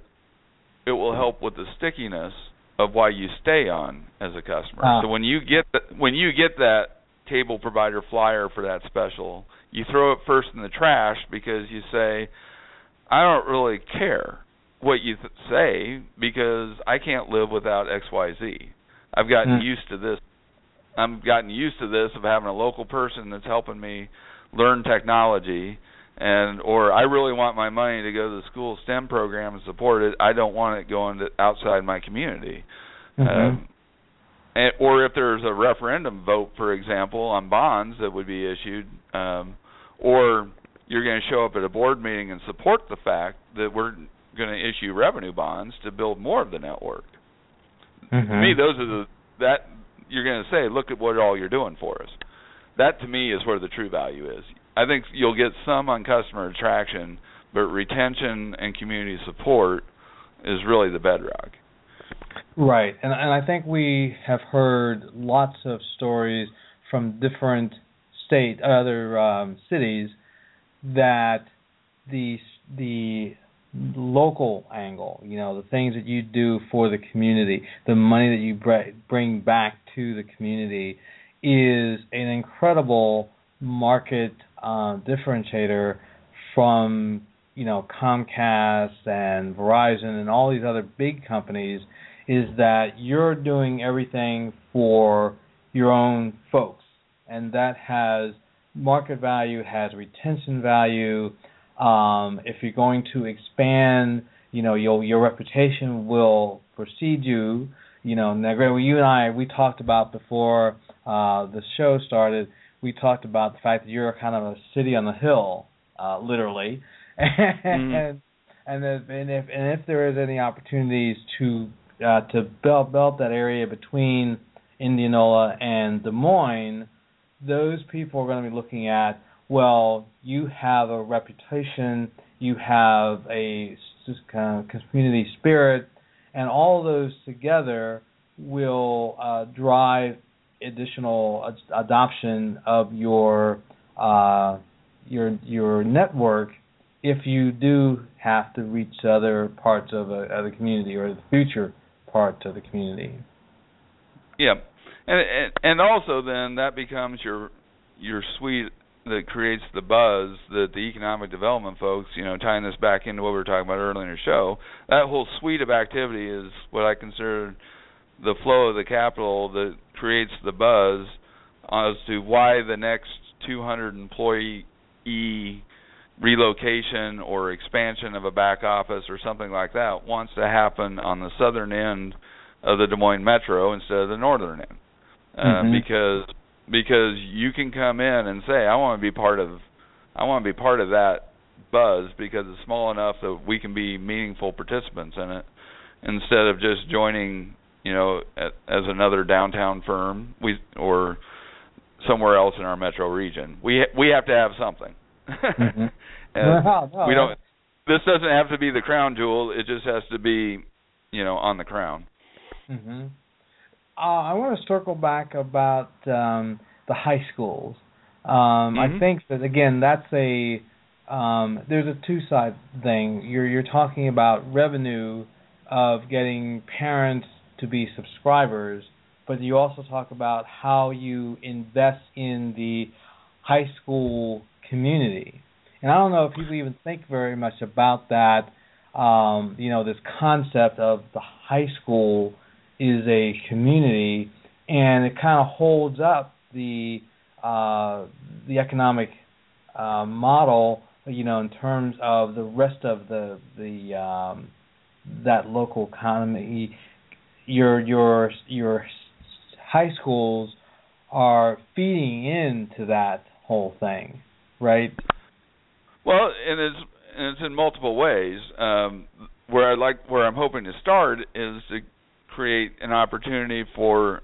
it will help with the stickiness of why you stay on as a customer. Uh, so when you get the, when you get that cable provider flyer for that special, you throw it first in the trash because you say, I don't really care what you th- say because I can't live without X Y Z. I've gotten mm. used to this. I've gotten used to this of having a local person that's helping me learn technology, and or I really want my money to go to the school STEM program and support it. I don't want it going to outside my community. Mm-hmm. Uh, and, or if there's a referendum vote, for example, on bonds that would be issued, um, or you're going to show up at a board meeting and support the fact that we're going to issue revenue bonds to build more of the network. Mm-hmm. To me, those are the that you're going to say, look at what all you're doing for us. That, to me, is where the true value is. I think you'll get some on customer attraction, but retention and community support is really the bedrock. Right, and, and I think we have heard lots of stories from different state, other um, cities, that the the local angle, you know, the things that you do for the community, the money that you br- bring back to the community, is an incredible market uh, differentiator from, you know, Comcast and Verizon and all these other big companies, is that you're doing everything for your own folks. And that has market value, has retention value. Um, if you're going to expand, you know, your your reputation will precede you. You know, now, Greg, you and I, we talked about before uh, the show started, we talked about the fact that you're kind of a city on the hill, uh, literally. Mm. and, and, if, and, if, and if there is any opportunities to uh, to belt, belt that area between Indianola and Des Moines, those people are going to be looking at, well, you have a reputation, you have a kind of community spirit, and all those together will uh, drive additional ad- adoption of your uh, your your network if you do have to reach other parts of, a, of the community or the future parts of the community. Yeah, and, and and also then that becomes your your suite that creates the buzz that the economic development folks, you know, tying this back into what we were talking about earlier in the show, that whole suite of activity is what I consider the flow of the capital that creates the buzz as to why the next two hundred employee relocation or expansion of a back office or something like that wants to happen on the southern end of the Des Moines metro instead of the northern end. Uh, mm-hmm. Because because you can come in and say, I want to be part of I want to be part of that buzz because it's small enough that we can be meaningful participants in it instead of just joining, you know, as another downtown firm, we or somewhere else in our metro region. We we have to have something. Mm-hmm. no, no, we don't. This doesn't have to be the crown jewel. It just has to be, you know, on the crown. Mm-hmm. Uh, I want to circle back about um, the high schools. Um, mm-hmm. I think that again, that's a um, there's a two-side thing. You're you're talking about revenue of getting parents to be subscribers, but you also talk about how you invest in the high school community. And I don't know if people even think very much about that, um, you know, this concept of the high school is a community, and it kind of holds up the uh, the economic uh, model, you know, in terms of the rest of the, the um, that local economy. Your your your high schools are feeding into that whole thing, right? Well, and it's and it's in multiple ways. Um, where I like where I'm hoping to start is to create an opportunity for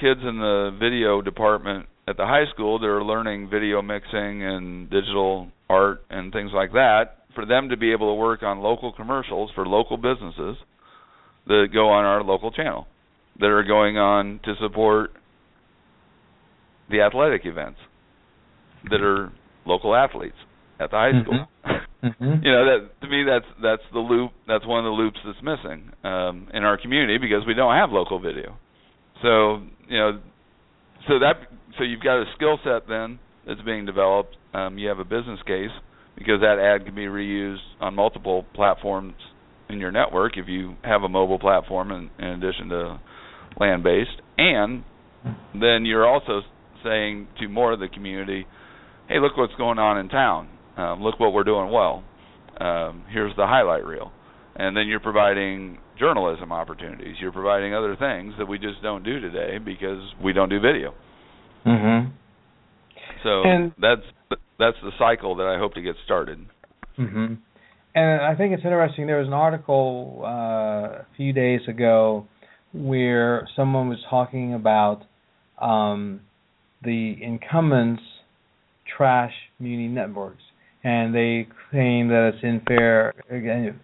kids in the video department at the high school that are learning video mixing and digital art and things like that, for them to be able to work on local commercials for local businesses that go on our local channel, that are going on to support the athletic events that are local athletes at the high school. Mm-hmm. Mm-hmm. You know, that to me, that's that's the loop. That's one of the loops that's missing um, in our community because we don't have local video. So you know, so that so you've got a skill set then that's being developed. Um, you have a business case because that ad can be reused on multiple platforms in your network if you have a mobile platform in, in addition to land-based, and then you're also saying to more of the community, hey, look what's going on in town. Um, look what we're doing well. Um, here's the highlight reel. And then you're providing journalism opportunities. You're providing other things that we just don't do today because we don't do video. Mm-hmm. So and that's that's the cycle that I hope to get started. Mm-hmm. And I think it's interesting. There was an article uh, a few days ago where someone was talking about um, the incumbents trash muni networks, and they claim that it's unfair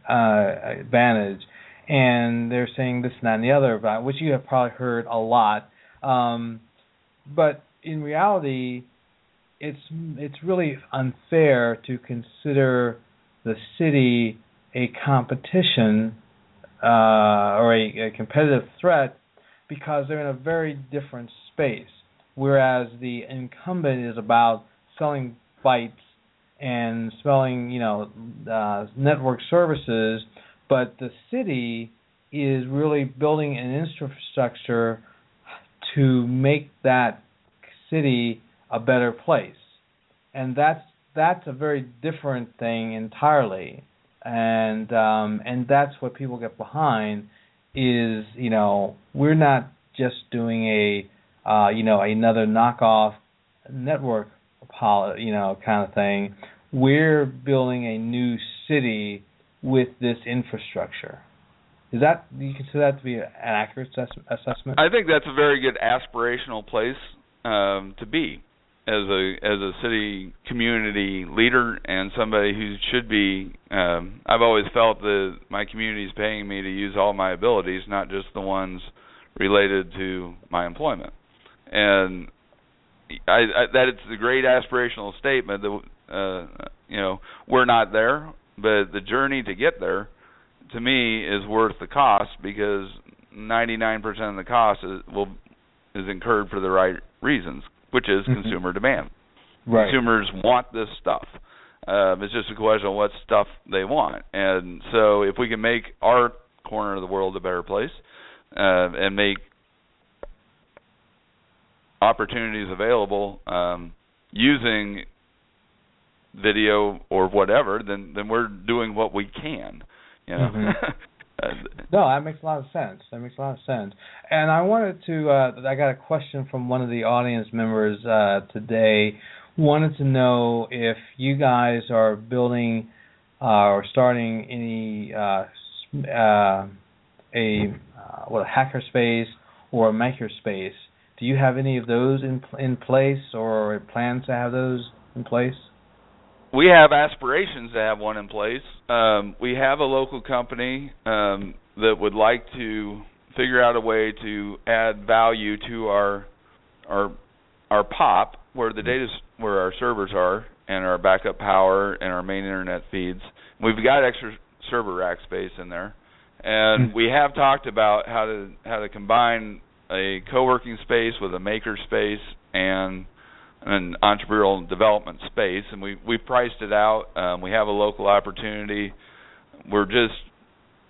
uh, advantage, and they're saying this and that and the other about which you have probably heard a lot. Um, but in reality, it's it's really unfair to consider the city a competition uh, or a, a competitive threat because they're in a very different space, whereas the incumbent is about selling bytes and selling, you know, uh, network services, but the city is really building an infrastructure to make that city a better place. And that's that's a very different thing entirely, and um, and that's what people get behind is, you know, we're not just doing a uh, you know another knockoff network poly, you know kind of thing. We're building a new city with this infrastructure. Is that, do you consider that to be an accurate assessment? I think that's a very good aspirational place um, to be. As a as a city community leader and somebody who should be, um, I've always felt that my community is paying me to use all my abilities, not just the ones related to my employment. And I, I, that it's a great aspirational statement that uh, you know we're not there, but the journey to get there, to me, is worth the cost because ninety-nine percent of the cost is, will is incurred for the right reasons, which is mm-hmm. consumer demand. Right. Consumers want this stuff. Um, it's just a question of what stuff they want. And so if we can make our corner of the world a better place uh, and make opportunities available um, using video or whatever, then, then we're doing what we can. You know? Mm-hmm. No, that makes a lot of sense. That makes a lot of sense. And I wanted to, uh, I got a question from one of the audience members uh, today. Wanted to know if you guys are building uh, or starting any, uh, uh, a, uh, what, a hackerspace or a makerspace. Do you have any of those in, in place or plans to have those in place? We have aspirations to have one in place. Um, we have a local company um, that would like to figure out a way to add value to our our our P O P, where the data, where our servers are, and our backup power and our main internet feeds. We've got extra server rack space in there, and we have talked about how to how to combine a co-working space with a maker space and an entrepreneurial development space, and we we priced it out. Um, we have a local opportunity. We're just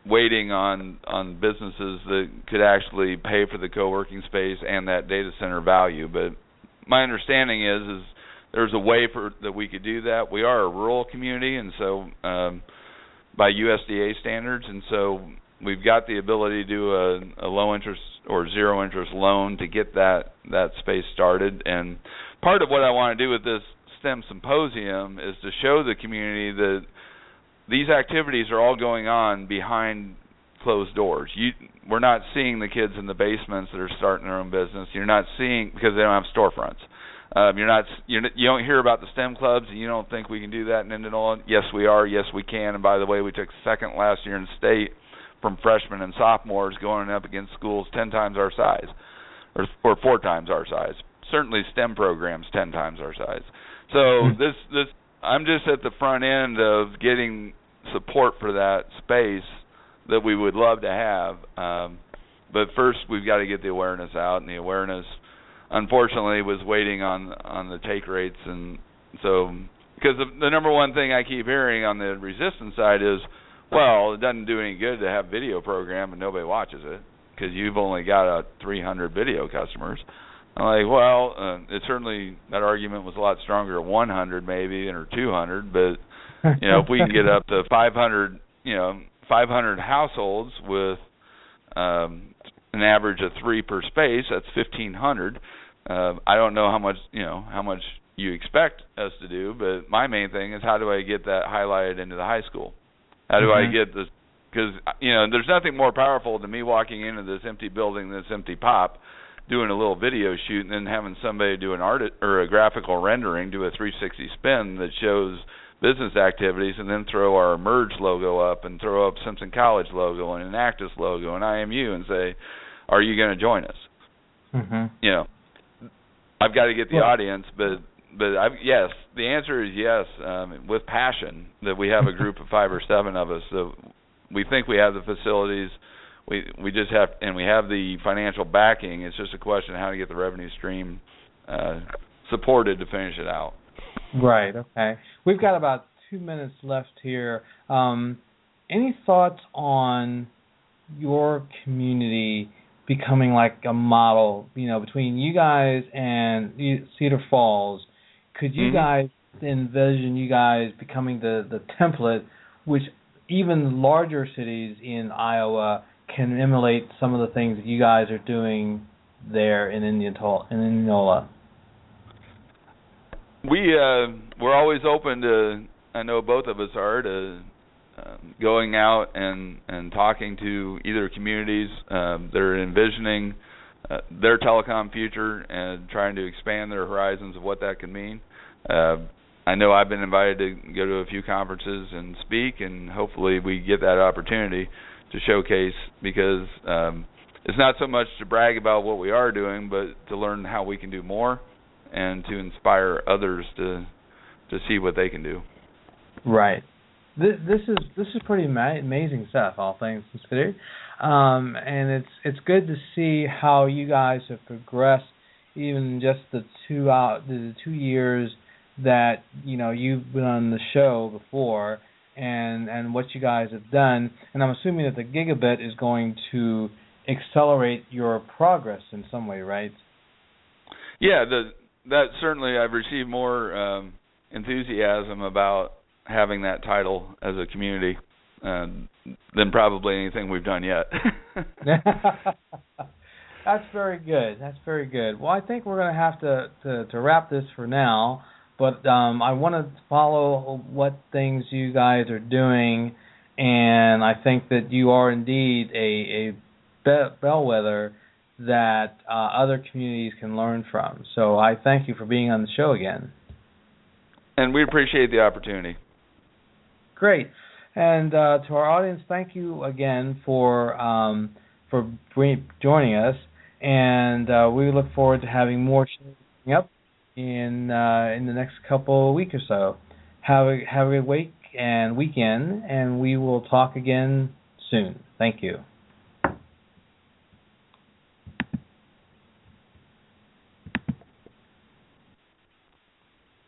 waiting on on businesses that could actually pay for the co-working space and that data center value. But my understanding is is there's a way for that we could do that. We are a rural community, and so um, by U S D A standards, and so we've got the ability to do a, a low interest or zero interest loan to get that that space started. And part of what I want to do with this STEM symposium is to show the community that these activities are all going on behind closed doors. You, we're not seeing the kids in the basements that are starting their own business. You're not seeing, because they don't have storefronts. Um, you're not, you're, you don't hear about the STEM clubs, and you don't think we can do that in Indianola. Yes, we are. Yes, we can. And by the way, we took second last year in state from freshmen and sophomores going up against schools ten times our size, or, or four times our size. Certainly STEM programs ten times our size. So this this I'm just at the front end of getting support for that space that we would love to have. Um, but first, we've got to get the awareness out, and the awareness, unfortunately, was waiting on on the take rates. And so, because the, the number one thing I keep hearing on the resistance side is, well, it doesn't do any good to have a video program and nobody watches it because you've only got uh, three hundred video customers. I'm like, well, uh, it certainly, that argument was a lot stronger at one hundred maybe or two hundred, but, you know, if we can get up to five hundred, you know, five hundred households with um, an average of three per space, that's fifteen hundred. Uh, I don't know how much, you know, how much you expect us to do, but my main thing is how do I get that highlighted into the high school? How do mm-hmm. I get this? Because, you know, there's nothing more powerful than me walking into this empty building, this empty pop, doing a little video shoot, and then having somebody do an art or a graphical rendering, do a three sixty spin that shows business activities, and then throw our eMerge logo up and throw up Simpson College logo and Enactus logo and I M U and say, are you going to join us? Mm-hmm. You know, I've got to get the well, audience, but but I've, yes, the answer is yes, um, with passion, that we have a group of five or seven of us. So we think we have the facilities. We we just have, and we have the financial backing. It's just a question of how to get the revenue stream uh, supported to finish it out. Right. Okay. We've got about two minutes left here. Um, any thoughts on your community becoming like a model? You know, between you guys and Cedar Falls, could you mm-hmm. guys envision you guys becoming the the template, which even larger cities in Iowa can emulate some of the things that you guys are doing there in Indianola. In Indianola, we uh, we're always open to. I know both of us are to uh, going out and, and talking to either communities uh, that are envisioning uh, their telecom future and trying to expand their horizons of what that could mean. Uh, I know I've been invited to go to a few conferences and speak, and hopefully we get that opportunity to showcase, because um, it's not so much to brag about what we are doing, but to learn how we can do more and to inspire others to to see what they can do. Right. This, this is this is pretty ma- amazing stuff, all things considered, um, and it's it's good to see how you guys have progressed, even just the two out the two years that you know you've been on the show before. And, and what you guys have done, and I'm assuming that the gigabit is going to accelerate your progress in some way, right? Yeah, the, that certainly. I've received more um, enthusiasm about having that title as a community uh, than probably anything we've done yet. That's very good. That's very good. Well, I think we're going to have to, to, to wrap this for now. But um, I want to follow what things you guys are doing, and I think that you are indeed a, a be- bellwether that uh, other communities can learn from. So I thank you for being on the show again. And we appreciate the opportunity. Great. And uh, to our audience, thank you again for, um, for joining us, and uh, we look forward to having more coming up in uh, in the next couple of weeks or so. Have a, have a good week and weekend, and we will talk again soon. Thank you.